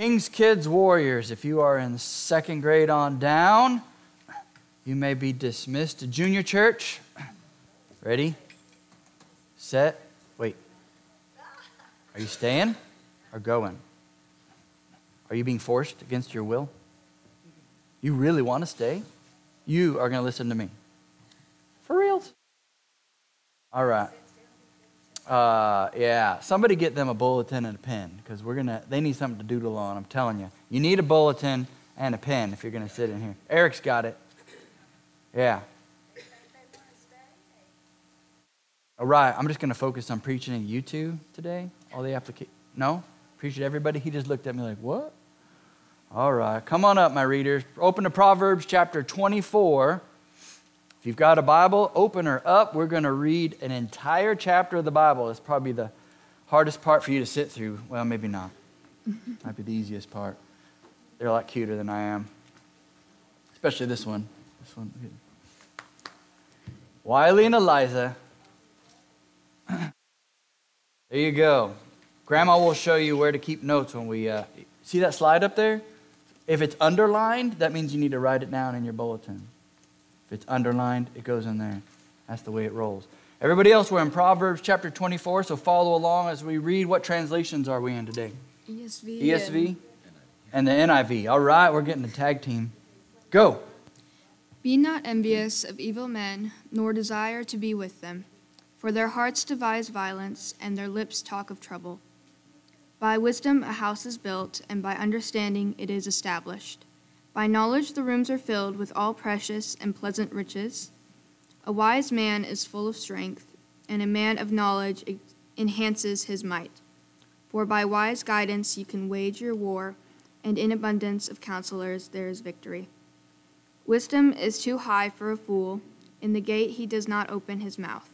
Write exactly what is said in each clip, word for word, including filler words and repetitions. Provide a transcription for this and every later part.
King's Kids Warriors, if you are in second grade on down, you may be dismissed to junior church. Ready, set, wait. Are you staying or going? Are you being forced against your will? You really want to stay? You are going to listen to me. For reals. All right. Uh, yeah, somebody get them a bulletin and a pen, because we're gonna. They need something to doodle on. I'm telling you, you need a bulletin and a pen if you're gonna sit in here. Eric's got it. Yeah. All right, I'm just gonna focus on preaching to you two today. All the application. No, preach to everybody. He just looked at me like, what? All right, come on up, my readers. Open to Proverbs chapter twenty-four. If you've got a Bible, open her up. We're going to read an entire chapter of the Bible. It's probably the hardest part for you to sit through. Well, maybe not. Might be the easiest part. They're a lot cuter than I am. Especially this one. This one. Wiley and Eliza. There you go. Grandma will show you where to keep notes when we... Uh, see that slide up there? If it's underlined, that means you need to write it down in your bulletin. If it's underlined, it goes in there. That's the way it rolls. Everybody else, we're in Proverbs chapter twenty-four, so follow along as we read. What translations are we in today? E S V. E S V and the N I V. All right, we're getting a tag team. Go. Be not envious of evil men, nor desire to be with them, for their hearts devise violence, and their lips talk of trouble. By wisdom a house is built, and by understanding it is established. By knowledge the rooms are filled with all precious and pleasant riches. A wise man is full of strength, and a man of knowledge enhances his might. For by wise guidance you can wage your war, and in abundance of counselors there is victory. Wisdom is too high for a fool. In the gate he does not open his mouth.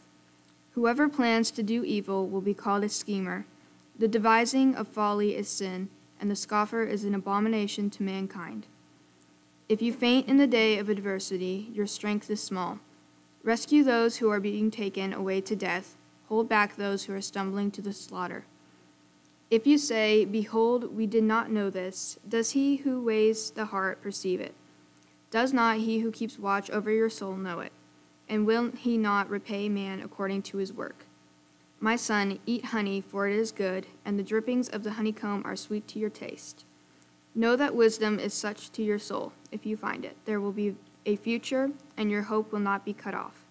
Whoever plans to do evil will be called a schemer. The devising of folly is sin, and the scoffer is an abomination to mankind. If you faint in the day of adversity, your strength is small. Rescue those who are being taken away to death. Hold back those who are stumbling to the slaughter. If you say, behold, we did not know this, does he who weighs the heart perceive it? Does not he who keeps watch over your soul know it? And will he not repay man according to his work? My son, eat honey, for it is good, and the drippings of the honeycomb are sweet to your taste. Know that wisdom is such to your soul. If you find it, there will be a future, and your hope will not be cut off.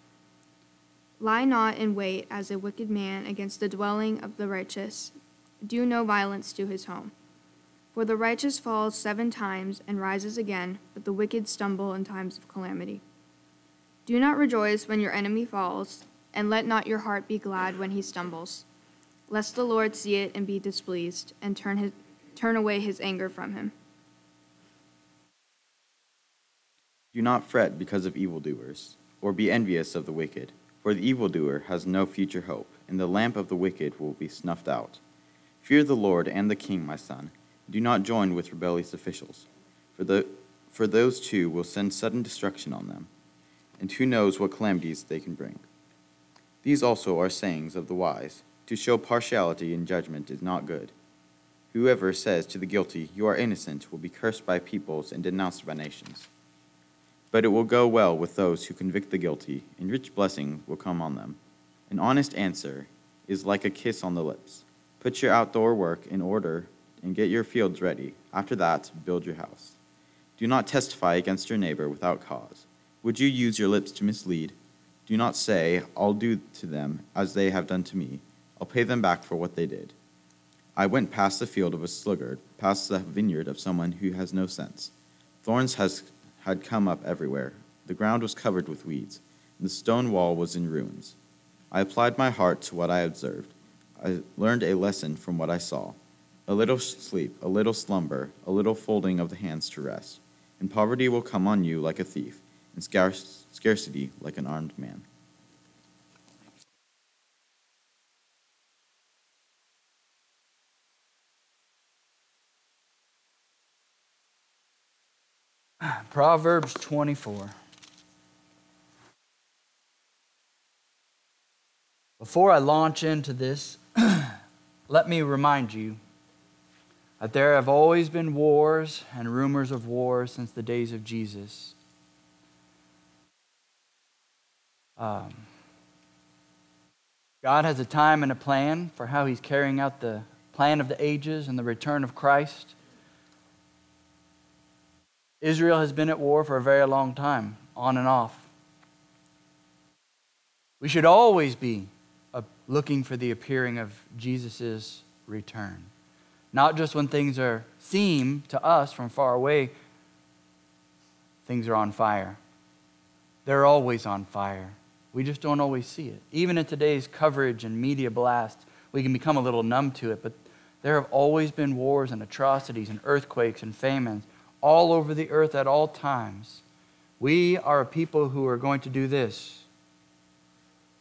Lie not in wait as a wicked man against the dwelling of the righteous. Do no violence to his home. For the righteous falls seven times and rises again, but the wicked stumble in times of calamity. Do not rejoice when your enemy falls, and let not your heart be glad when he stumbles, lest the Lord see it and be displeased, and turn his Turn away his anger from him. Do not fret because of evildoers, or be envious of the wicked, for the evildoer has no future hope, and the lamp of the wicked will be snuffed out. Fear the Lord and the king, my son. Do not join with rebellious officials, for the for those two will send sudden destruction on them, and who knows what calamities they can bring. These also are sayings of the wise. To show partiality in judgment is not good. Whoever says to the guilty, you are innocent, will be cursed by peoples and denounced by nations. But it will go well with those who convict the guilty, and rich blessing will come on them. An honest answer is like a kiss on the lips. Put your outdoor work in order and get your fields ready. After that, build your house. Do not testify against your neighbor without cause. Would you use your lips to mislead? Do not say, I'll do to them as they have done to me. I'll pay them back for what they did. I went past the field of a sluggard, past the vineyard of someone who has no sense. Thorns has, had come up everywhere. The ground was covered with weeds, and the stone wall was in ruins. I applied my heart to what I observed. I learned a lesson from what I saw. A little sleep, a little slumber, a little folding of the hands to rest. And poverty will come on you like a thief, and scarce, scarcity like an armed man. Proverbs twenty-four. Before I launch into this, let me remind you that there have always been wars and rumors of wars since the days of Jesus. Um, God has a time and a plan for how he's carrying out the plan of the ages and the return of Christ. Israel has been at war for a very long time, on and off. We should always be looking for the appearing of Jesus' return. Not just when things are seem to us from far away, things are on fire. They're always on fire. We just don't always see it. Even in today's coverage and media blast, we can become a little numb to it, but there have always been wars and atrocities and earthquakes and famines all over the earth at all times. We are a people who are going to do this.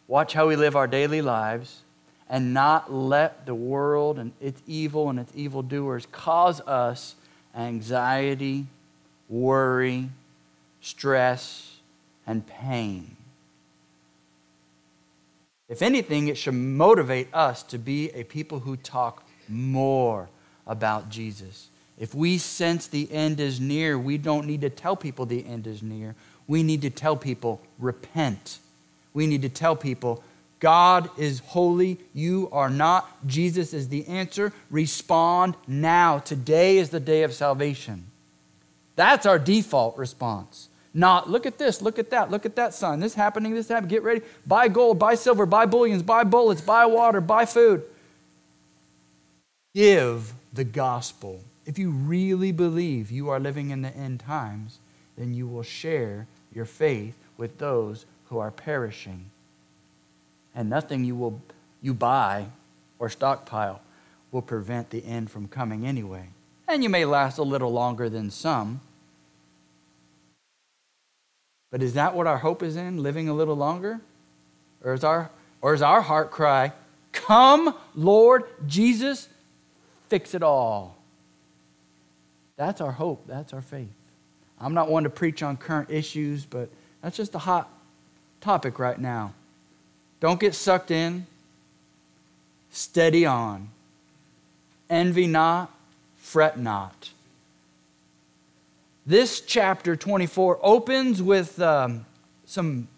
Watch how we live our daily lives and not let the world and its evil and its evildoers cause us anxiety, worry, stress, and pain. If anything, it should motivate us to be a people who talk more about Jesus. If we sense the end is near, we don't need to tell people the end is near. We need to tell people, repent. We need to tell people, God is holy, you are not. Jesus is the answer. Respond now. Today is the day of salvation. That's our default response. Not, look at this, look at that, look at that sign. This happening, this happening, get ready. Buy gold, buy silver, buy bullions, buy bullets, buy water, buy food. Give the gospel. If you really believe you are living in the end times, then you will share your faith with those who are perishing. And nothing you will you buy or stockpile will prevent the end from coming anyway. And you may last a little longer than some. But is that what our hope is in, living a little longer? Or is our or is our heart cry, "Come, Lord Jesus, fix it all." That's our hope, that's our faith. I'm not one to preach on current issues, but that's just a hot topic right now. Don't get sucked in. Steady on. Envy not, fret not. This chapter twenty-four opens with um, some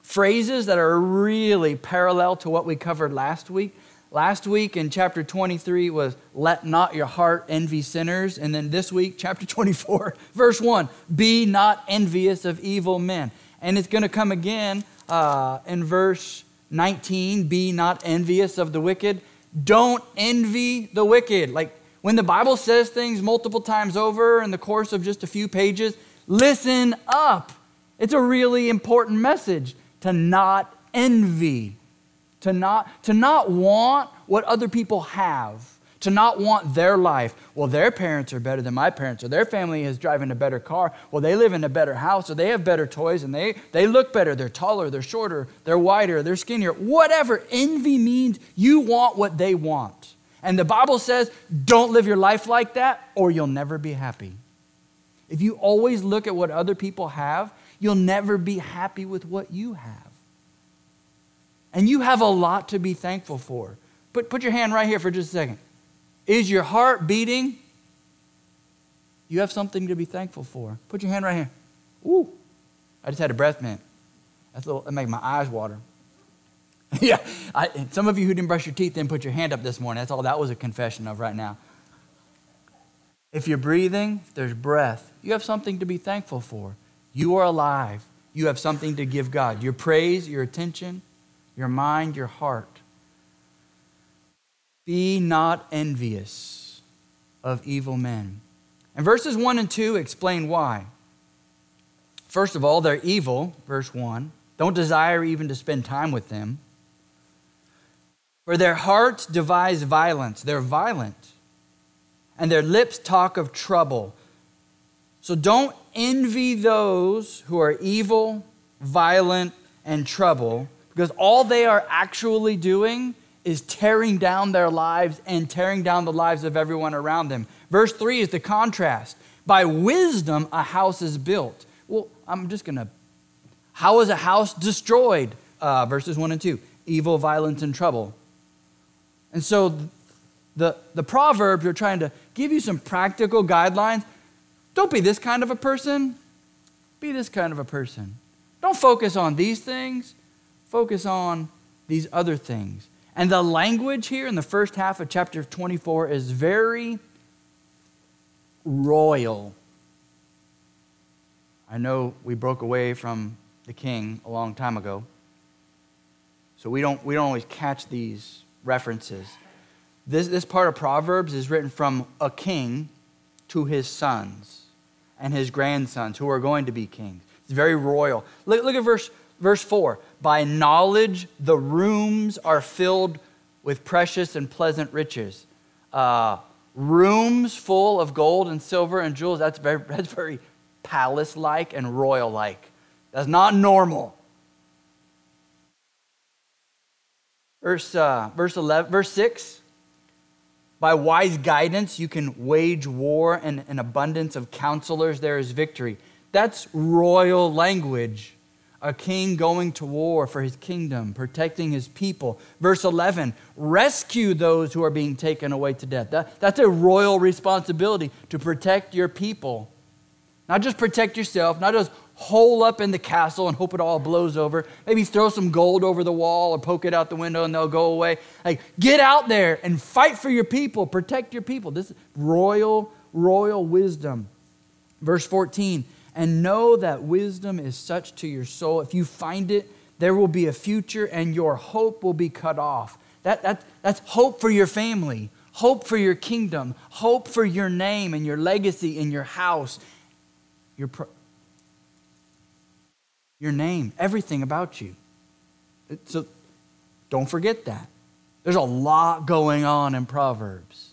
phrases that are really parallel to what we covered last week. Last week in chapter twenty-three was, let not your heart envy sinners. And then this week, chapter twenty-four, verse one, be not envious of evil men. And it's going to come again uh, in verse nineteen, be not envious of the wicked. Don't envy the wicked. Like, when the Bible says things multiple times over in the course of just a few pages, listen up. It's a really important message to not envy, to not, to not want what other people have, to not want their life. Well, their parents are better than my parents, or their family is driving a better car. Well, they live in a better house, or they have better toys, and they, they look better. They're taller, they're shorter, they're wider, they're skinnier. Whatever. Envy means you want what they want. And the Bible says, don't live your life like that or you'll never be happy. If you always look at what other people have, you'll never be happy with what you have. And you have a lot to be thankful for. But put your hand right here for just a second. Is your heart beating? You have something to be thankful for. Put your hand right here. Ooh, I just had a breath mint. That's a little, that made my eyes water. Yeah, I, some of you who didn't brush your teeth didn't put your hand up this morning. That's all that was a confession of right now. If you're breathing, if there's breath, you have something to be thankful for. You are alive. You have something to give God. Your praise, your attention, your mind, your heart. Be not envious of evil men. And verses one and two explain why. First of all, they're evil, verse one. Don't desire even to spend time with them. For their hearts devise violence. They're violent. And their lips talk of trouble. So don't envy those who are evil, violent, and trouble, because all they are actually doing is tearing down their lives and tearing down the lives of everyone around them. Verse three is the contrast. By wisdom, a house is built. Well, I'm just going to... How is a house destroyed? Uh, verses one and two. Evil, violence, and trouble. And so the, the Proverbs are trying to give you some practical guidelines. Don't be this kind of a person. Be this kind of a person. Don't focus on these things. Focus on these other things. And the language here in the first half of chapter twenty-four is very royal. I know we broke away from the king a long time ago, so we don't we don't always catch these references. This this part of Proverbs is written from a king to his sons and his grandsons who are going to be kings. It's very royal. Look, look at verse verse four. By knowledge, the rooms are filled with precious and pleasant riches. Uh, rooms full of gold and silver and jewels. That's very, that's very palace-like and royal-like. That's not normal. Verse uh, verse eleven, verse six. By wise guidance, you can wage war, and an abundance of counselors there is victory. That's royal language. A king going to war for his kingdom, protecting his people. Verse eleven, rescue those who are being taken away to death. That, that's a royal responsibility to protect your people. Not just protect yourself, not just hole up in the castle and hope it all blows over. Maybe throw some gold over the wall or poke it out the window and they'll go away. Like, get out there and fight for your people, protect your people. This is royal, royal wisdom. Verse fourteen, and know that wisdom is such to your soul. If you find it, there will be a future and your hope will be cut off. That, that, that's hope for your family, hope for your kingdom, hope for your name and your legacy and your house, your, pro- your name, everything about you. So don't forget that. There's a lot going on in Proverbs.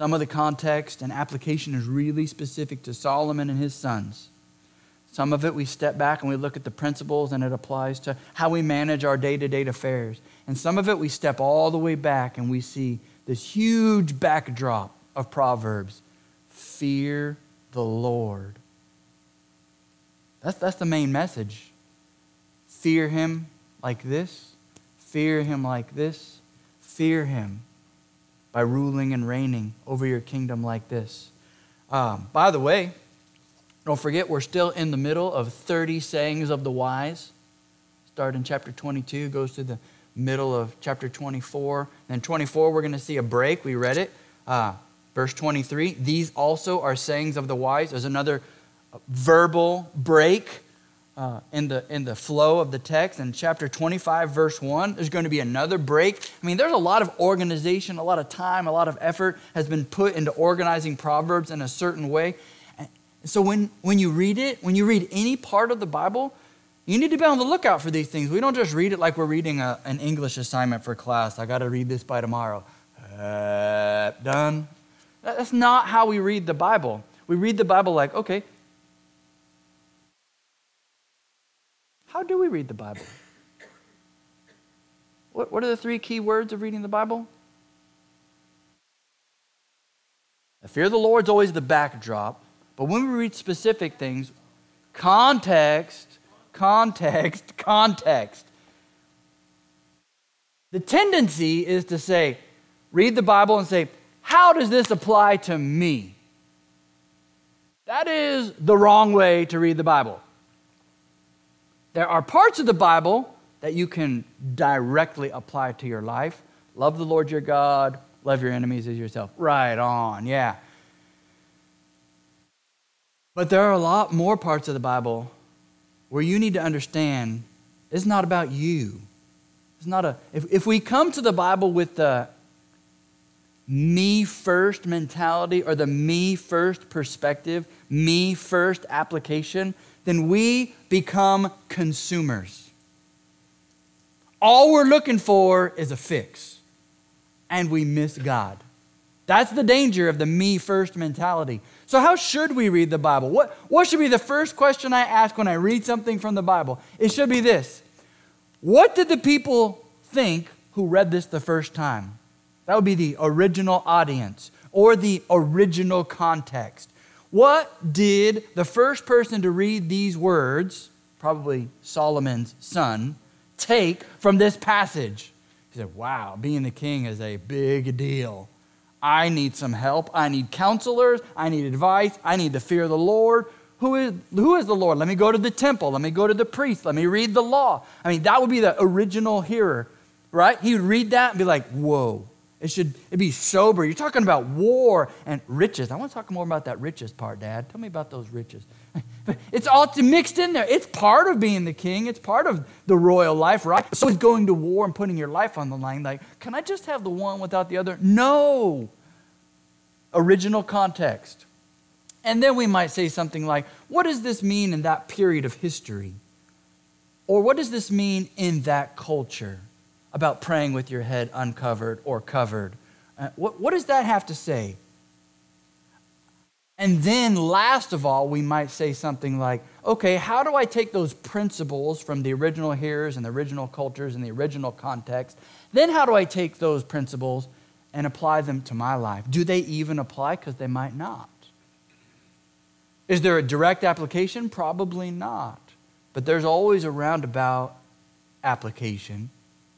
Some of the context and application is really specific to Solomon and his sons. Some of it we step back and we look at the principles and it applies to how we manage our day-to-day affairs. And some of it we step all the way back and we see this huge backdrop of Proverbs. Fear the Lord. That's, that's the main message. Fear him like this. Fear him like this. Fear him by ruling and reigning over your kingdom like this. Um, by the way, don't forget we're still in the middle of thirty sayings of the wise. Start in chapter twenty-two, goes to the middle of chapter twenty-four. Then twenty-four, we're going to see a break. We read it. Uh, verse twenty-three, these also are sayings of the wise. There's another verbal break uh, in the in the flow of the text. In chapter twenty-five, verse one, there's going to be another break. I mean, there's a lot of organization, a lot of time, a lot of effort has been put into organizing Proverbs in a certain way. And so when, when you read it, when you read any part of the Bible, you need to be on the lookout for these things. We don't just read it like we're reading a, an English assignment for class. I got to read this by tomorrow. Uh, done. That's not how we read the Bible. We read the Bible like, okay, how do we read the Bible? What, what are the three key words of reading the Bible? The fear of the Lord is always the backdrop, but when we read specific things, context, context, context. The tendency is to say, read the Bible and say, how does this apply to me? That is the wrong way to read the Bible. There are parts of the Bible that you can directly apply to your life. Love the Lord your God, love your enemies as yourself. Right on, yeah. But there are a lot more parts of the Bible where you need to understand it's not about you. It's not a if, if we come to the Bible with the me first mentality or the me first perspective, me first application, then we become consumers. All we're looking for is a fix, and we miss God. That's the danger of the me first mentality. So how should we read the Bible? What, what should be the first question I ask when I read something from the Bible? It should be this. What did the people think who read this the first time? That would be the original audience or the original context. What did the first person to read these words, probably Solomon's son, take from this passage? He said, wow, being the king is a big deal. I need some help. I need counselors. I need advice. I need to fear the Lord. Who is, who is the Lord? Let me go to the temple. Let me go to the priest. Let me read the law. I mean, that would be the original hearer, right? He would read that and be like, whoa, it should it'd be sober. You're talking about war and riches. I want to talk more about that riches part, Dad. Tell me about those riches. It's all mixed in there. It's part of being the king. It's part of the royal life, right? So it's going to war and putting your life on the line. Like, can I just have the one without the other? No. Original context. And then we might say something like, what does this mean in that period of history? Or what does this mean in that culture about praying with your head uncovered or covered? Uh, what, what does that have to say? And then last of all, we might say something like, okay, how do I take those principles from the original hearers and the original cultures and the original context? Then how do I take those principles and apply them to my life? Do they even apply? Because they might not. Is there a direct application? Probably not. But there's always a roundabout application.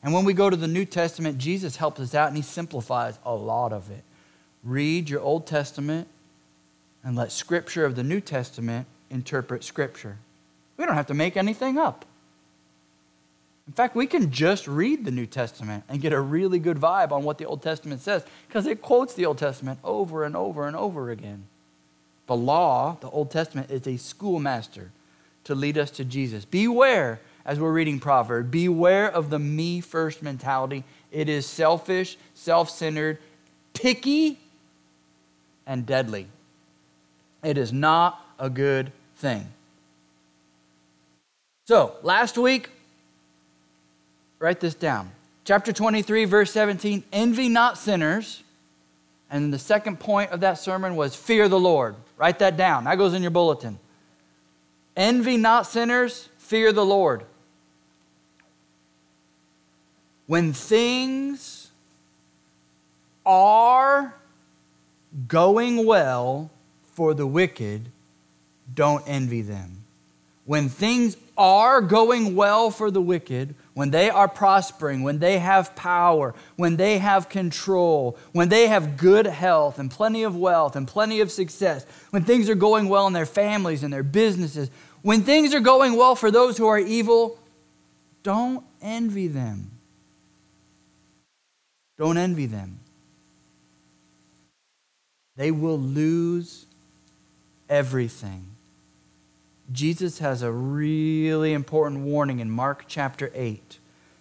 And when we go to the New Testament, Jesus helps us out and he simplifies a lot of it. Read your Old Testament and let Scripture of the New Testament interpret Scripture. We don't have to make anything up. In fact, we can just read the New Testament and get a really good vibe on what the Old Testament says because it quotes the Old Testament over and over and over again. The law, the Old Testament, is a schoolmaster to lead us to Jesus. Beware, as we're reading Proverbs, beware of the me first mentality. It is selfish, self-centered, picky, and deadly. It is not a good thing. So, last week, write this down. Chapter twenty-three, verse seventeen, envy not sinners. And the second point of that sermon was fear the Lord. Write that down. That goes in your bulletin. Envy not sinners, fear the Lord. When things are going well for the wicked, don't envy them. When things are going well for the wicked, when they are prospering, when they have power, when they have control, when they have good health and plenty of wealth and plenty of success, when things are going well in their families and their businesses, when things are going well for those who are evil, don't envy them. Don't envy them. They will lose everything. Jesus has a really important warning in Mark chapter eight.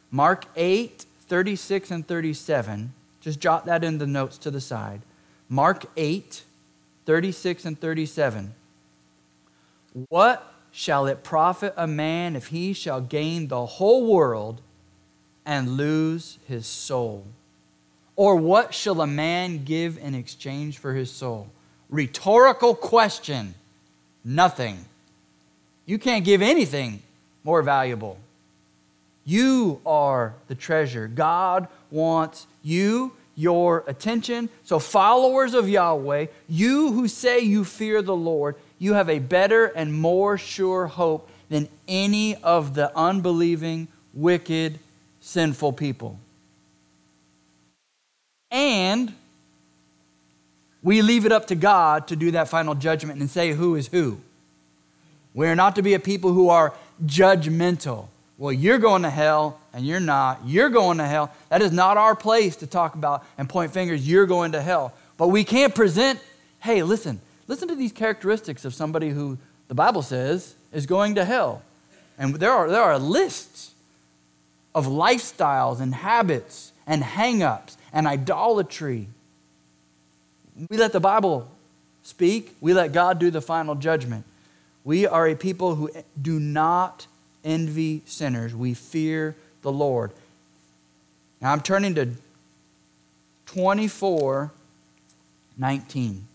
Mark eight, thirty-six and thirty-seven. Just jot that in the notes to the side. Mark eight, thirty-six and thirty-seven. What shall it profit a man if he shall gain the whole world and lose his soul? Or what shall a man give in exchange for his soul? Rhetorical question. Nothing. You can't give anything more valuable. You are the treasure. God wants you, your attention. So followers of Yahweh, you who say you fear the Lord, you have a better and more sure hope than any of the unbelieving, wicked, sinful people. And we leave it up to God to do that final judgment and say who is who. We are not to be a people who are judgmental. Well, you're going to hell and you're not. You're going to hell. That is not our place to talk about and point fingers. You're going to hell. But we can't present, hey, listen, listen to these characteristics of somebody who the Bible says is going to hell. And there are, there are lists of lifestyles and habits and hang-ups and idolatry. We let the Bible speak. We let God do the final judgment. We are a people who do not envy sinners. We fear the Lord. Now I'm turning to twenty-four nineteen.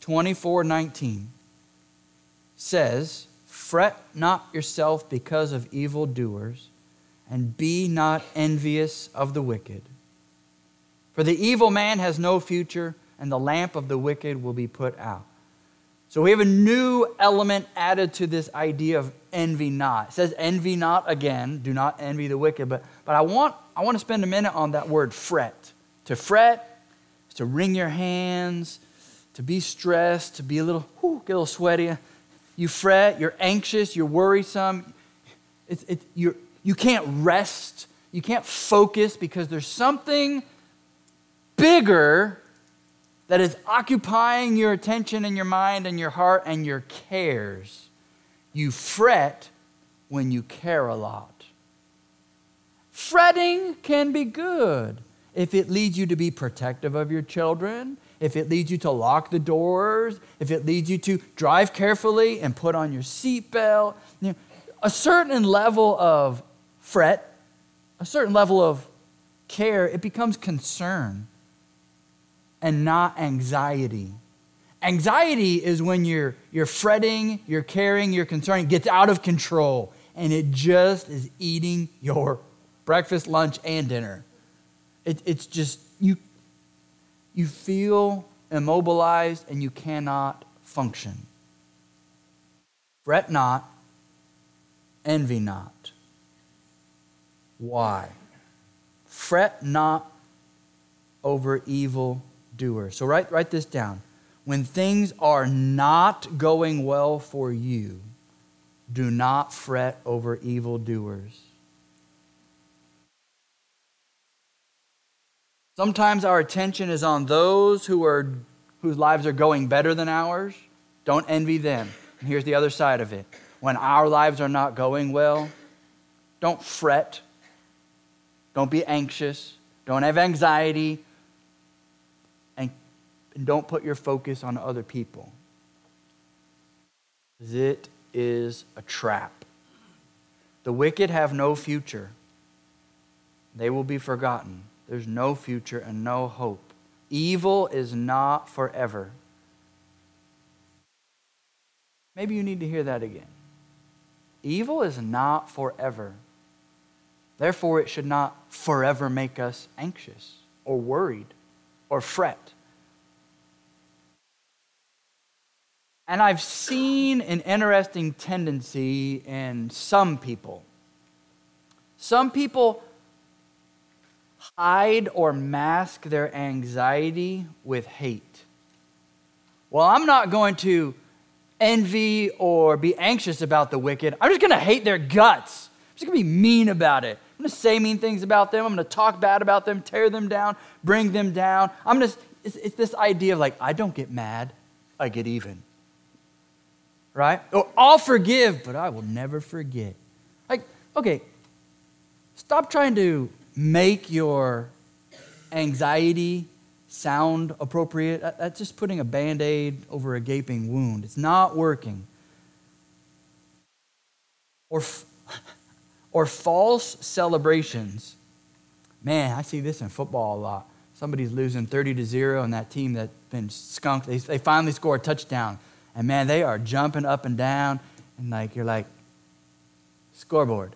twenty-four nineteen says, fret not yourself because of evildoers, and be not envious of the wicked. For the evil man has no future, and the lamp of the wicked will be put out. So we have a new element added to this idea of envy not. It says envy not again, do not envy the wicked, but, but I want I want to spend a minute on that word fret. To fret is to wring your hands, to be stressed, to be a little, whew, get a little sweaty. You fret, you're anxious, you're worrisome. It, it, you're, you can't rest, you can't focus because there's something bigger that is occupying your attention and your mind and your heart and your cares. You fret when you care a lot. Fretting can be good if it leads you to be protective of your children, if it leads you to lock the doors, if it leads you to drive carefully and put on your seatbelt. You know, a certain level of fret, a certain level of care, it becomes concern and not anxiety. Anxiety is when you're, you're fretting, you're caring, you're concerned, it gets out of control, and it just is eating your breakfast, lunch, and dinner. It, it's just, you You feel immobilized and you cannot function. Fret not, envy not. Why? Fret not over evil doers. So write, write this down. When things are not going well for you, do not fret over evil doers. Sometimes our attention is on those who are whose lives are going better than ours. Don't envy them. And here's the other side of it. When our lives are not going well, don't fret. Don't be anxious. Don't have anxiety. And don't put your focus on other people. It is a trap. The wicked have no future. They will be forgotten. There's no future and no hope. Evil is not forever. Maybe you need to hear that again. Evil is not forever. Therefore, it should not forever make us anxious or worried or fret. And I've seen an interesting tendency in some people. Some people hide or mask their anxiety with hate. Well, I'm not going to envy or be anxious about the wicked. I'm just going to hate their guts. I'm just going to be mean about it. I'm going to say mean things about them. I'm going to talk bad about them, tear them down, bring them down. I'm just, it's, it's this idea of like, I don't get mad, I get even. Right? Or I'll forgive, but I will never forget. Like, okay, stop trying to make your anxiety sound appropriate. That's just putting a Band-Aid over a gaping wound. It's not working. Or, or false celebrations. Man, I see this in football a lot. Somebody's losing thirty to zero on that team that's been skunked. They, they finally score a touchdown. And man, they are jumping up and down. And like you're like, scoreboard.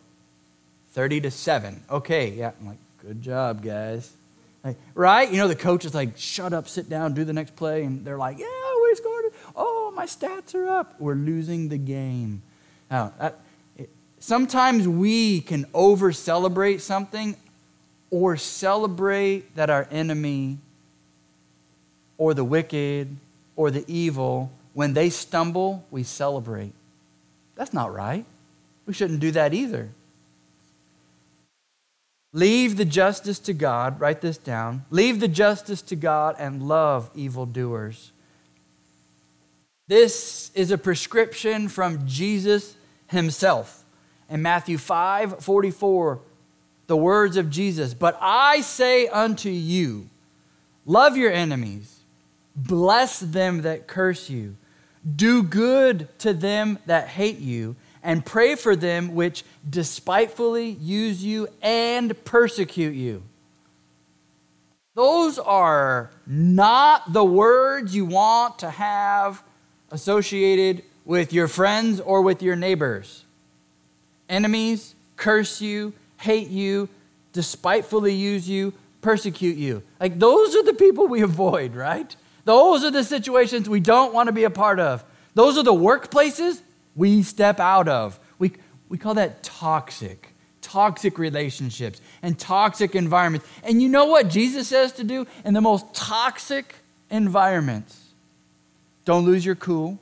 thirty to seven. Okay, yeah. I'm like, good job, guys. Like, right? You know, the coach is like, shut up, sit down, do the next play. And they're like, yeah, we scored it. Oh, my stats are up. We're losing the game. Now, that, it, sometimes we can over-celebrate something or celebrate that our enemy or the wicked or the evil, when they stumble, we celebrate. That's not right. We shouldn't do that either. Leave the justice to God. Write this down. Leave the justice to God and love evildoers. This is a prescription from Jesus himself. In Matthew five forty-four, the words of Jesus, "But I say unto you, love your enemies, bless them that curse you, do good to them that hate you, and pray for them which despitefully use you and persecute you." Those are not the words you want to have associated with your friends or with your neighbors. Enemies curse you, hate you, despitefully use you, persecute you. Like, those are the people we avoid, right? Those are the situations we don't want to be a part of. Those are the workplaces we step out of. We, we call that toxic. Toxic relationships and toxic environments. And you know what Jesus says to do in the most toxic environments? Don't lose your cool.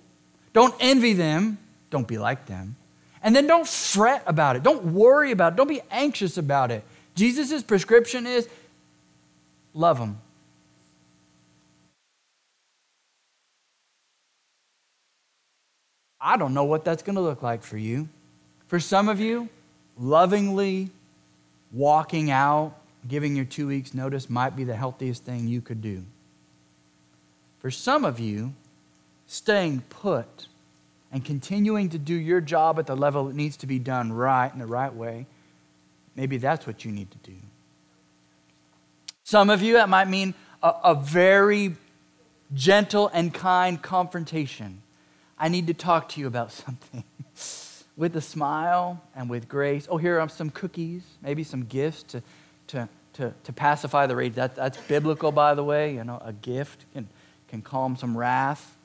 Don't envy them. Don't be like them. And then don't fret about it. Don't worry about it. Don't be anxious about it. Jesus' prescription is love them. I don't know what that's going to look like for you. For some of you, lovingly walking out, giving your two weeks notice might be the healthiest thing you could do. For some of you, staying put and continuing to do your job at the level it needs to be done right in the right way, maybe that's what you need to do. Some of you, that might mean a, a very gentle and kind confrontation. I need to talk to you about something with a smile and with grace. Oh, here are some cookies, maybe some gifts to to to, to pacify the rage. That, that's biblical, by the way. You know, a gift can, can calm some wrath.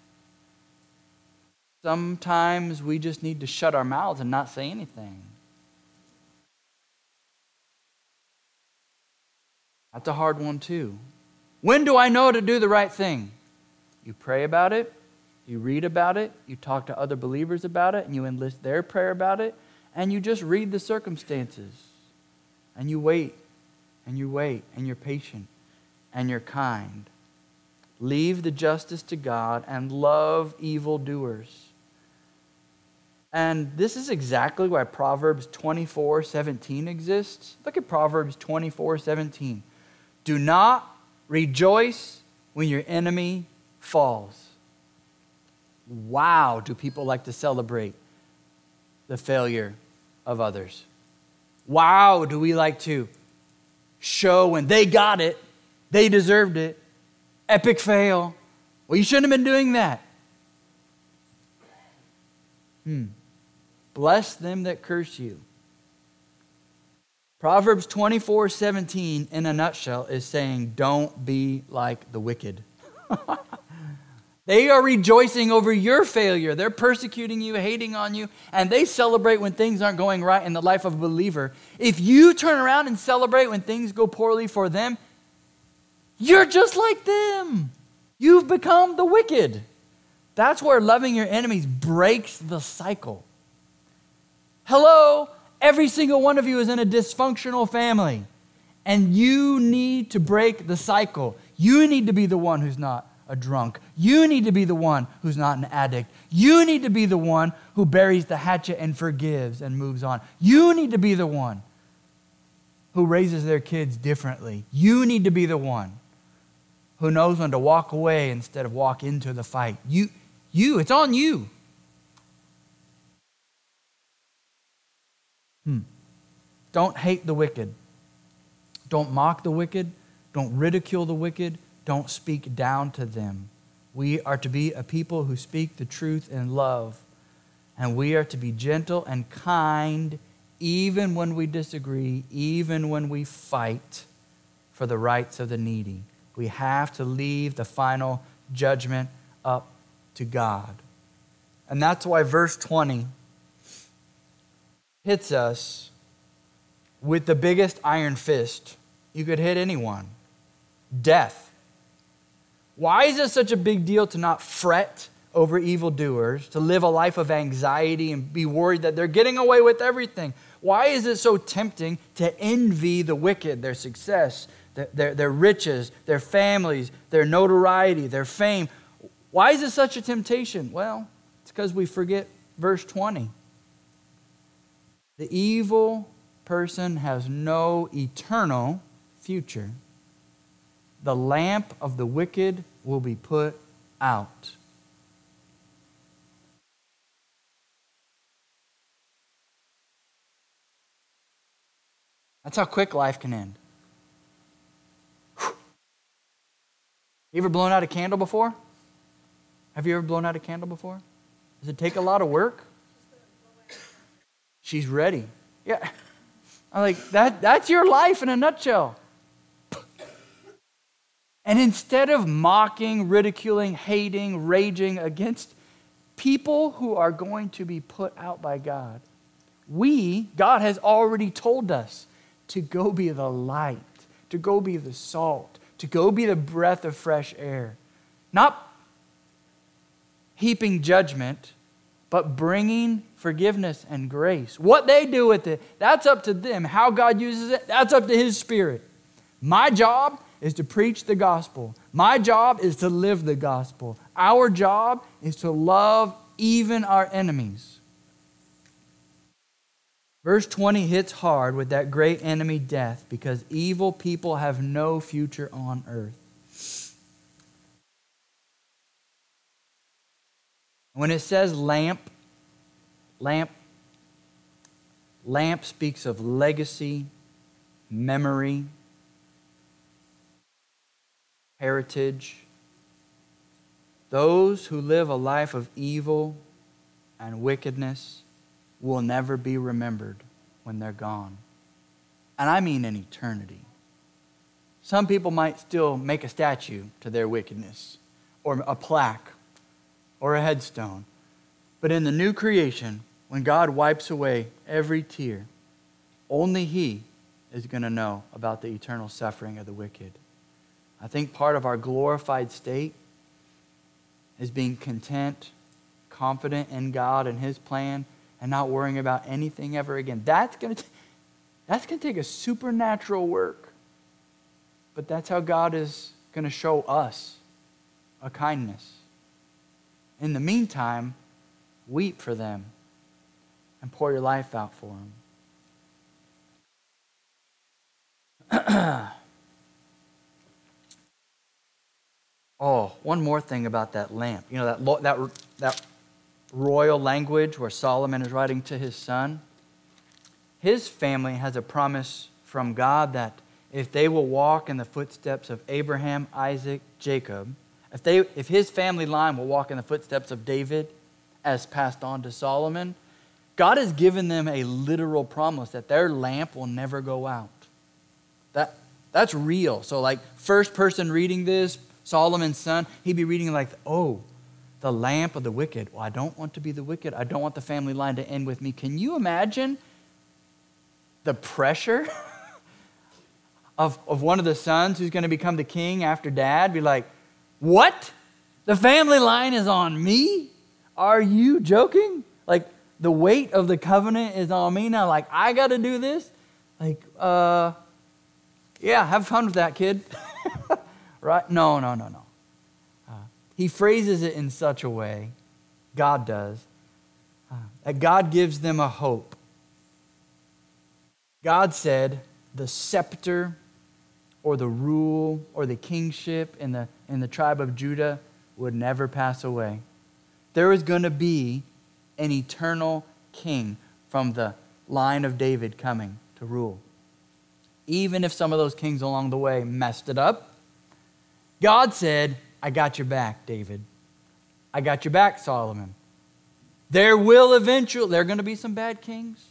Sometimes we just need to shut our mouths and not say anything. That's a hard one too. When do I know to do the right thing? You pray about it. You read about it, you talk to other believers about it, and you enlist their prayer about it, and you just read the circumstances. And you wait, and you wait, and you're patient, and you're kind. Leave the justice to God and love evildoers. And this is exactly why Proverbs twenty-four seventeen exists. Look at Proverbs twenty-four seventeen. Do not rejoice when your enemy falls. Wow, do people like to celebrate the failure of others? Wow, do we like to show when they got it, they deserved it, epic fail. Well, you shouldn't have been doing that. Hmm. Bless them that curse you. Proverbs twenty-four seventeen, in a nutshell, is saying, don't be like the wicked. They are rejoicing over your failure. They're persecuting you, hating on you, and they celebrate when things aren't going right in the life of a believer. If you turn around and celebrate when things go poorly for them, you're just like them. You've become the wicked. That's where loving your enemies breaks the cycle. Hello, every single one of you is in a dysfunctional family, and you need to break the cycle. You need to be the one who's not a drunk. You need to be the one who's not an addict. You need to be the one who buries the hatchet and forgives and moves on. You need to be the one who raises their kids differently. You need to be the one who knows when to walk away instead of walk into the fight. You, you, it's on you. Hmm. Don't hate the wicked. Don't mock the wicked. Don't ridicule the wicked. Don't speak down to them. We are to be a people who speak the truth in love. And we are to be gentle and kind, even when we disagree, even when we fight for the rights of the needy. We have to leave the final judgment up to God. And that's why verse twenty hits us with the biggest iron fist you could hit anyone: death. Why is it such a big deal to not fret over evildoers, to live a life of anxiety and be worried that they're getting away with everything? Why is it so tempting to envy the wicked, their success, their, their, their riches, their families, their notoriety, their fame? Why is it such a temptation? Well, it's because we forget verse twenty. The evil person has no eternal future. The lamp of the wicked will be put out. That's how quick life can end. Whew. You ever blown out a candle before? Have you ever blown out a candle before? Does it take a lot of work? She's ready. Yeah. I'm like, that, that's your life in a nutshell. And instead of mocking, ridiculing, hating, raging against people who are going to be put out by God. We, God has already told us to go be the light, to go be the salt, to go be the breath of fresh air. Not heaping judgment, but bringing forgiveness and grace. What they do with it, that's up to them. How God uses it, that's up to His Spirit. My job is to preach the gospel. My job is to live the gospel. Our job is to love even our enemies. Verse twenty hits hard with that great enemy, death, because evil people have no future on earth. When it says lamp, lamp, lamp speaks of legacy, memory, heritage. Those who live a life of evil and wickedness will never be remembered when they're gone. And I mean in eternity. Some people might still make a statue to their wickedness, or a plaque, or a headstone. But in the new creation, when God wipes away every tear, only He is going to know about the eternal suffering of the wicked. I think part of our glorified state is being content, confident in God and His plan, and not worrying about anything ever again. That's going to that's going to take a supernatural work. But that's how God is going to show us a kindness. In the meantime, weep for them and pour your life out for them. Oh, one more thing about that lamp. You know, that lo- that that royal language where Solomon is writing to his son. His family has a promise from God that if they will walk in the footsteps of Abraham, Isaac, Jacob, if they if his family line will walk in the footsteps of David as passed on to Solomon, God has given them a literal promise that their lamp will never go out. That that's real. So like first person reading this, Solomon's son, he'd be reading like, oh, the lamp of the wicked. Well, I don't want to be the wicked. I don't want the family line to end with me. Can you imagine the pressure of, of one of the sons who's going to become the king after dad? Be like, what? The family line is on me? Are you joking? Like, the weight of the covenant is on me now. Like, I got to do this? Like, uh, yeah, have fun with that, kid. Right? No, no, no, no. Uh, he phrases it in such a way, God does, uh, that God gives them a hope. God said the scepter or the rule or the kingship in the, in the tribe of Judah would never pass away. There is going to be an eternal king from the line of David coming to rule. Even if some of those kings along the way messed it up, God said, I got your back, David. I got your back, Solomon. There will eventually, there are going to be some bad kings.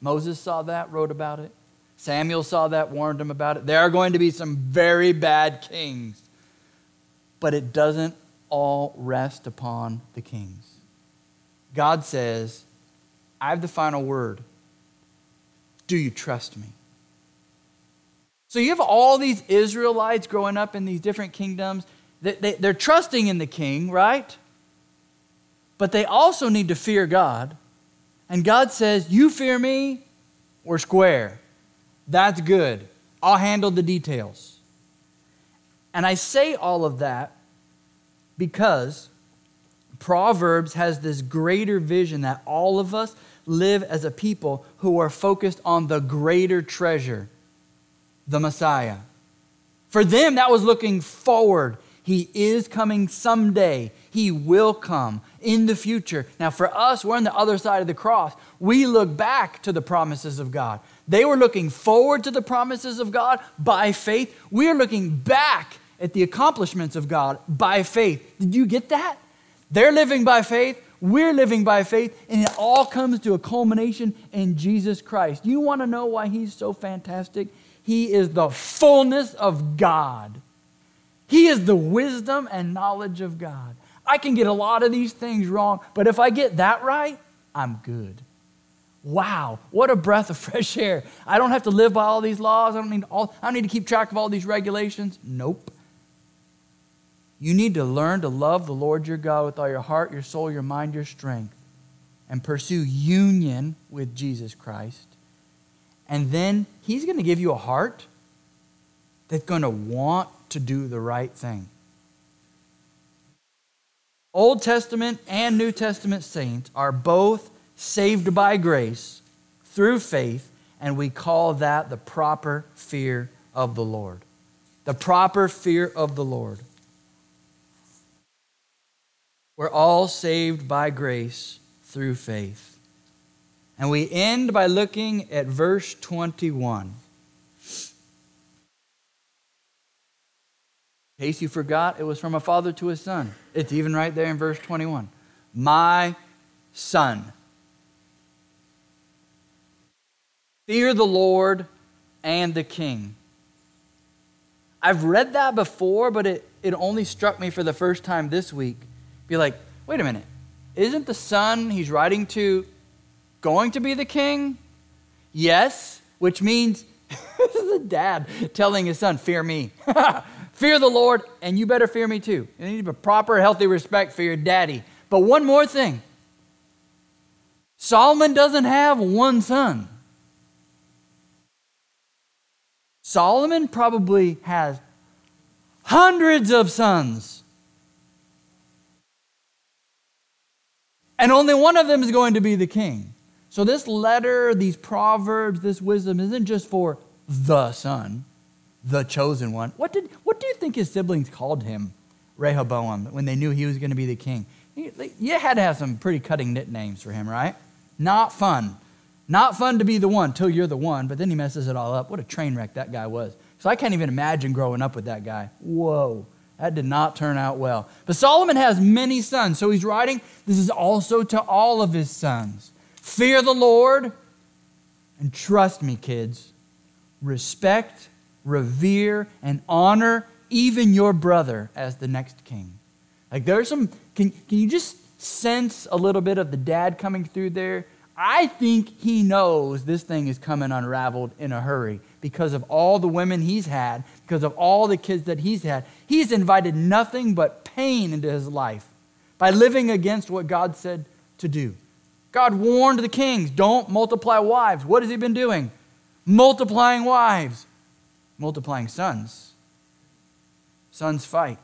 Moses saw that, wrote about it. Samuel saw that, warned him about it. There are going to be some very bad kings. But it doesn't all rest upon the kings. God says, I have the final word. Do you trust me? So you have all these Israelites growing up in these different kingdoms. They, they, they're trusting in the king, right? But they also need to fear God. And God says, you fear me, we're square. That's good. I'll handle the details. And I say all of that because Proverbs has this greater vision that all of us live as a people who are focused on the greater treasure, the Messiah. For them, that was looking forward. He is coming someday. He will come in the future. Now for us, we're on the other side of the cross. We look back to the promises of God. They were looking forward to the promises of God by faith. We are looking back at the accomplishments of God by faith. Did you get that? They're living by faith. We're living by faith, and it all comes to a culmination in Jesus Christ. You want to know why He's so fantastic? He is the fullness of God. He is the wisdom and knowledge of God. I can get a lot of these things wrong, but if I get that right, I'm good. Wow, what a breath of fresh air. I don't have to live by all these laws. I don't need all, I don't need to keep track of all these regulations. Nope. You need to learn to love the Lord your God with all your heart, your soul, your mind, your strength, and pursue union with Jesus Christ. And then he's going to give you a heart that's going to want to do the right thing. Old Testament and New Testament saints are both saved by grace through faith, and we call that the proper fear of the Lord. The proper fear of the Lord. We're all saved by grace through faith. And we end by looking at verse twenty-one. In case you forgot, it was from a father to his son. It's even right there in verse twenty-one. My son, fear the Lord and the king. I've read that before, but it, it only struck me for the first time this week. Be like, wait a minute. Isn't the son he's writing to going to be the king? Yes, which means this is a dad telling his son, fear me. Fear the Lord, and you better fear me too. You need to have a proper, healthy respect for your daddy. But one more thing. Solomon doesn't have one son. Solomon probably has hundreds of sons. And only one of them is going to be the king. So this letter, these proverbs, this wisdom isn't just for the son, the chosen one. What did what do you think his siblings called him, Rehoboam, when they knew he was going to be the king? You had to have some pretty cutting nicknames for him, right? Not fun. Not fun to be the one till you're the one, but then he messes it all up. What a train wreck that guy was. So I can't even imagine growing up with that guy. Whoa, that did not turn out well. But Solomon has many sons, so he's writing, this is also to all of his sons. Fear the Lord, and trust me, kids. Respect, revere, and honor even your brother as the next king. Like there's some, can, can you just sense a little bit of the dad coming through there? I think he knows this thing is coming unraveled in a hurry because of all the women he's had, because of all the kids that he's had. He's invited nothing but pain into his life by living against what God said to do. God warned the kings, don't multiply wives. What has he been doing? Multiplying wives, multiplying sons. Sons fight.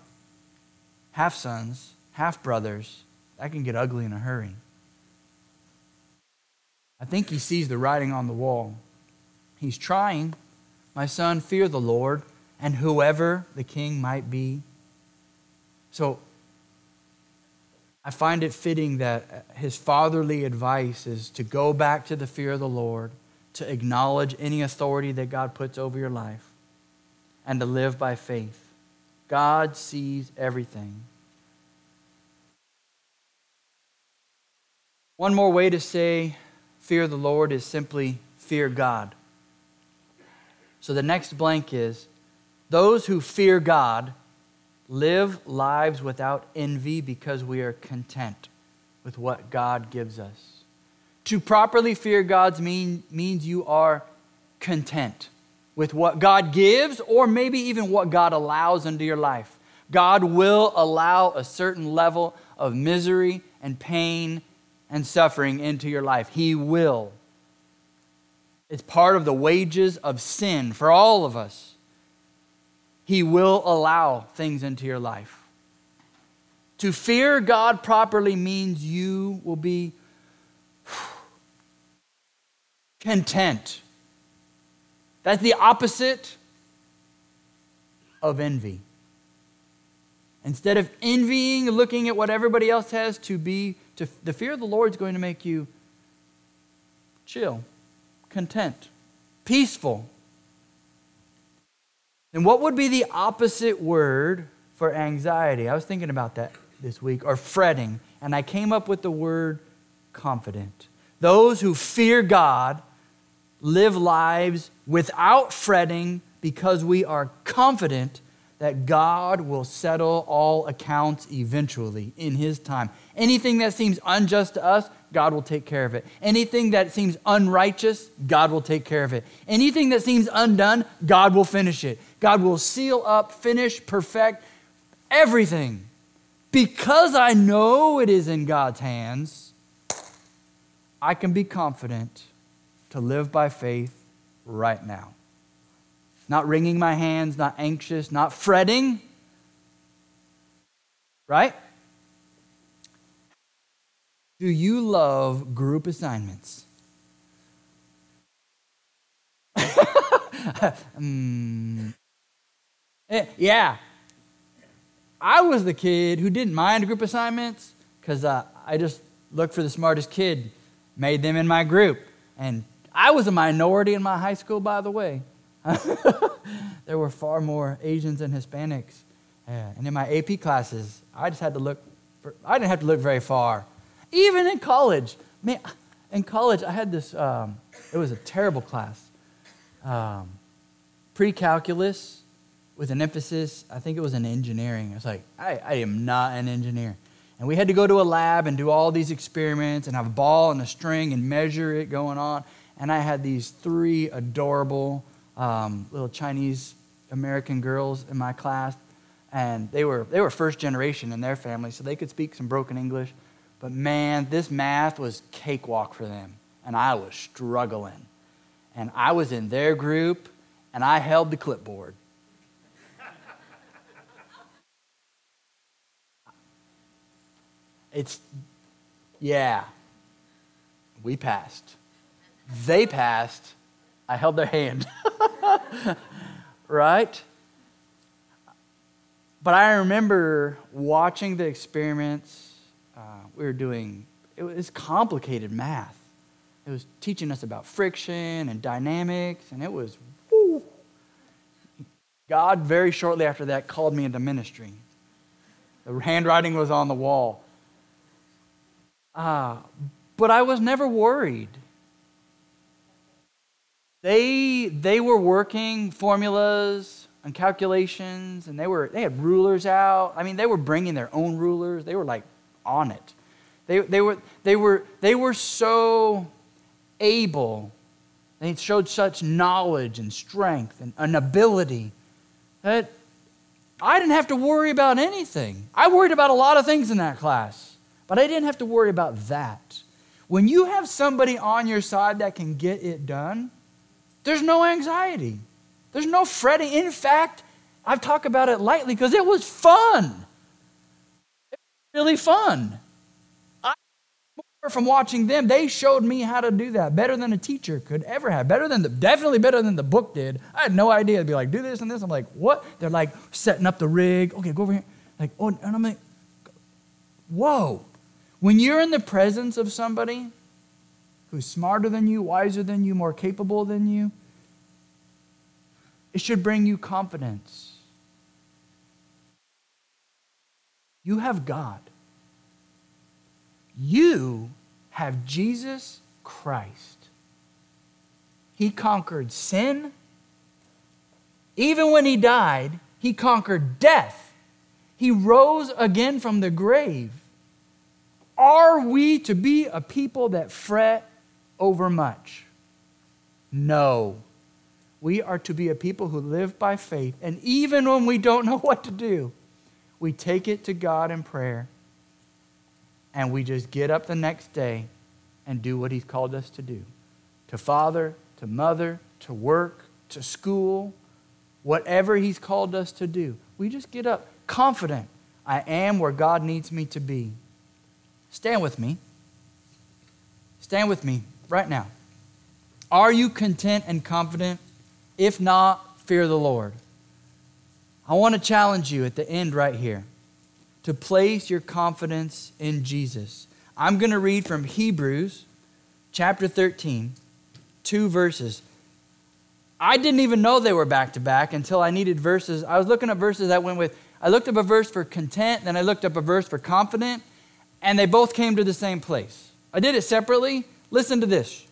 Half sons, half brothers. That can get ugly in a hurry. I think he sees the writing on the wall. He's trying. My son, fear the Lord and whoever the king might be. So I find it fitting that his fatherly advice is to go back to the fear of the Lord, to acknowledge any authority that God puts over your life, and to live by faith. God sees everything. One more way to say fear the Lord is simply fear God. So the next blank is, those who fear God live lives without envy because we are content with what God gives us. To properly fear God mean, means you are content with what God gives or maybe even what God allows into your life. God will allow a certain level of misery and pain and suffering into your life. He will. It's part of the wages of sin for all of us. He will allow things into your life. To fear God properly means you will be content. That's the opposite of envy. Instead of envying, looking at what everybody else has, to be to, the fear of the Lord is going to make you chill, content, peaceful. Then what would be the opposite word for anxiety? I was thinking about that this week, or fretting, and I came up with the word confident. Those who fear God live lives without fretting because we are confident that God will settle all accounts eventually in his time. Anything that seems unjust to us, God will take care of it. Anything that seems unrighteous, God will take care of it. Anything that seems undone, God will finish it. God will seal up, finish, perfect everything. Because I know it is in God's hands, I can be confident to live by faith right now. Not wringing my hands, not anxious, not fretting. Right? Do you love group assignments? mm. Yeah. I was the kid who didn't mind group assignments because uh, I just looked for the smartest kid, made them in my group. And I was a minority in my high school, by the way. There were far more Asians and Hispanics. Yeah. And in my A P classes, I just had to look for, I didn't have to look very far. Even in college, man, in college I had this, um, it was a terrible class. Um, pre-calculus with an emphasis, I think it was in engineering. I was like, I, I am not an engineer. And we had to go to a lab and do all these experiments and have a ball and a string and measure it going on. And I had these three adorable um, little Chinese American girls in my class. And they were they were first generation in their family, so they could speak some broken English. But man, this math was cakewalk for them, and I was struggling. And I was in their group, and I held the clipboard. It's, yeah, we passed. They passed. I held their hand, right? But I remember watching the experiments. Uh, we were doing, it was complicated math. It was teaching us about friction and dynamics, and it was, woo. God, very shortly after that, called me into ministry. The handwriting was on the wall. Uh, but I was never worried. They they were working formulas and calculations, and they were they had rulers out. I mean, they were bringing their own rulers. They were like, on it. They they were they were they were so able. They showed such knowledge and strength and an ability that I didn't have to worry about anything. I worried about a lot of things in that class, but I didn't have to worry about that. When you have somebody on your side that can get it done, there's no anxiety. There's no fretting. In fact, I've talked about it lightly because it was fun. Really fun. I more from watching them. They showed me how to do that better than a teacher could ever have. Better than the definitely better than the book did. I had no idea. They'd be like, do this and this. I'm like, what? They're like setting up the rig. Okay, go over here. Like, oh, and I'm like, whoa. When you're in the presence of somebody who's smarter than you, wiser than you, more capable than you, it should bring you confidence. You have God. You have Jesus Christ. He conquered sin. Even when he died, he conquered death. He rose again from the grave. Are we to be a people that fret over much? No. We are to be a people who live by faith. And even when we don't know what to do, we take it to God in prayer, and we just get up the next day and do what he's called us to do. To father, to mother, to work, to school, whatever he's called us to do. We just get up confident. I am where God needs me to be. Stand with me. Stand with me right now. Are you content and confident? If not, fear the Lord. I want to challenge you at the end right here to place your confidence in Jesus. I'm going to read from Hebrews chapter thirteen, two verses. I didn't even know they were back to back until I needed verses. I was looking at verses that went with, I looked up a verse for content, then I looked up a verse for confident, and they both came to the same place. I did it separately. Listen to this.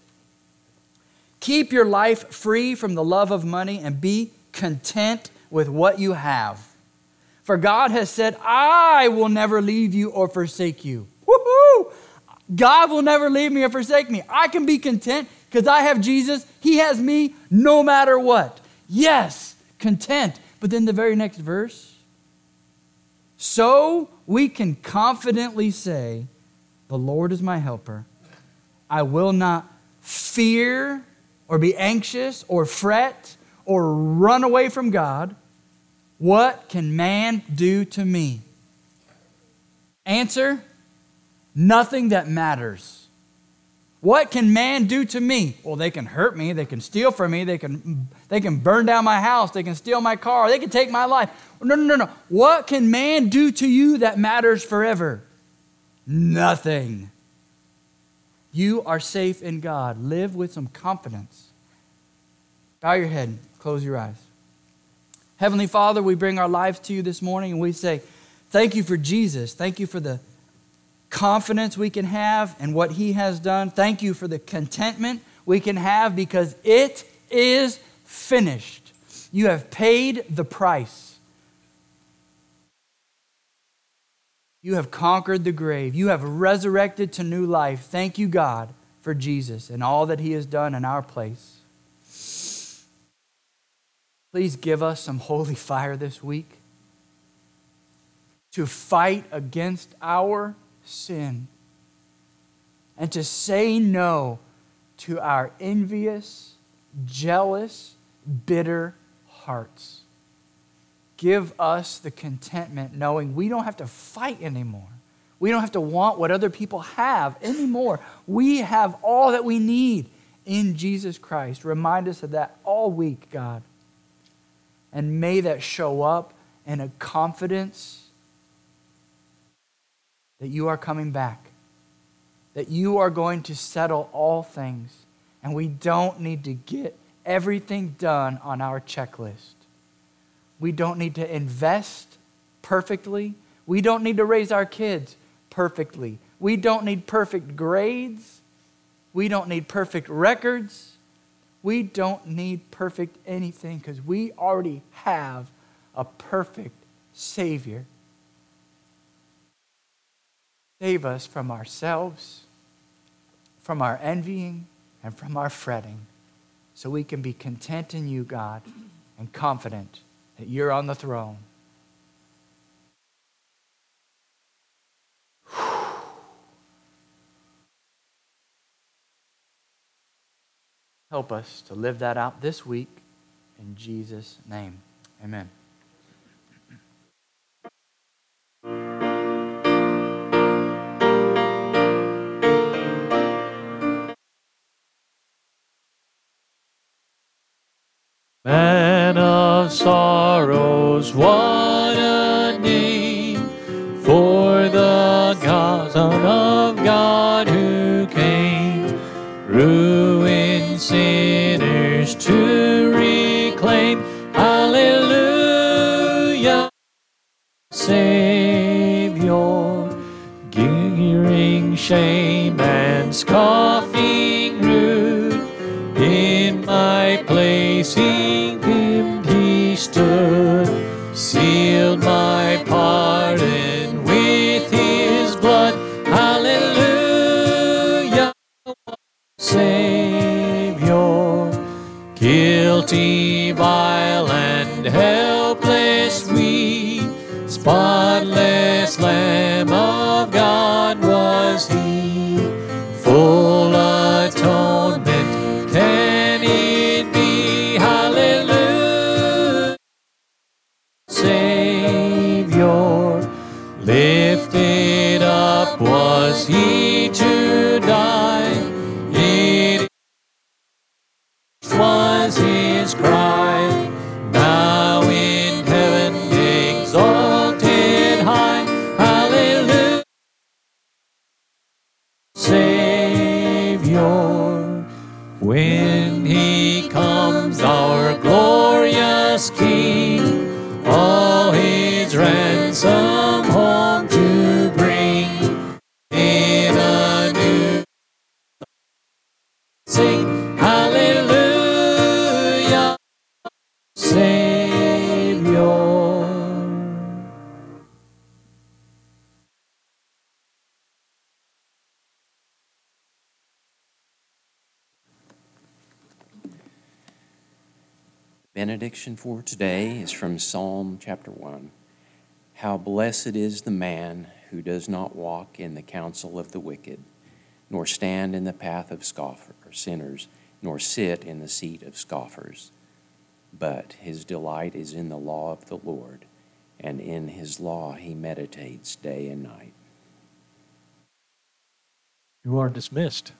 Keep your life free from the love of money and be content with what you have. For God has said, I will never leave you or forsake you. Woohoo! God will never leave me or forsake me. I can be content because I have Jesus. He has me no matter what. Yes, content. But then the very next verse. So we can confidently say, the Lord is my helper. I will not fear or be anxious or fret or run away from God. What can man do to me? Answer, nothing that matters. What can man do to me? Well, they can hurt me. They can steal from me. They can, they can burn down my house. They can steal my car. They can take my life. No, no, no, no. What can man do to you that matters forever? Nothing. You are safe in God. Live with some confidence. Bow your head. Close your eyes. Heavenly Father, we bring our lives to you this morning and we say, thank you for Jesus. Thank you for the confidence we can have and what he has done. Thank you for the contentment we can have because it is finished. You have paid the price. You have conquered the grave. You have resurrected to new life. Thank you, God, for Jesus and all that he has done in our place. Please give us some holy fire this week to fight against our sin and to say no to our envious, jealous, bitter hearts. Give us the contentment knowing we don't have to fight anymore. We don't have to want what other people have anymore. We have all that we need in Jesus Christ. Remind us of that all week, God. And may that show up in a confidence that you are coming back, that you are going to settle all things, and we don't need to get everything done on our checklist. We don't need to invest perfectly. We don't need to raise our kids perfectly. We don't need perfect grades. We don't need perfect records. We don't need perfect anything because we already have a perfect Savior. Save us from ourselves, from our envying, and from our fretting so we can be content in you, God, and confident that you're on the throne. Help us to live that out this week in Jesus' name. Amen. Man of sorrows, what a name for the Son of God who came, ruined sinners to reclaim. Hallelujah, Savior, gearing shame and scoffing rude. In my place in him he stood, sealed my pardon with his blood. Hallelujah, Savior, guilty, vile, and helpless we, spotless Lamb of God was he, full atonement. Lifted up was he to die, it was his cry. Now in heaven exalted high, hallelujah, Savior. When he comes, our glorious King, all his ransom home to bring, in a new sing hallelujah, Savior. Benediction for today is from Psalm chapter one. How blessed is the man who does not walk in the counsel of the wicked, nor stand in the path of scoffers or sinners, nor sit in the seat of scoffers. But his delight is in the law of the Lord, and in his law he meditates day and night. You are dismissed.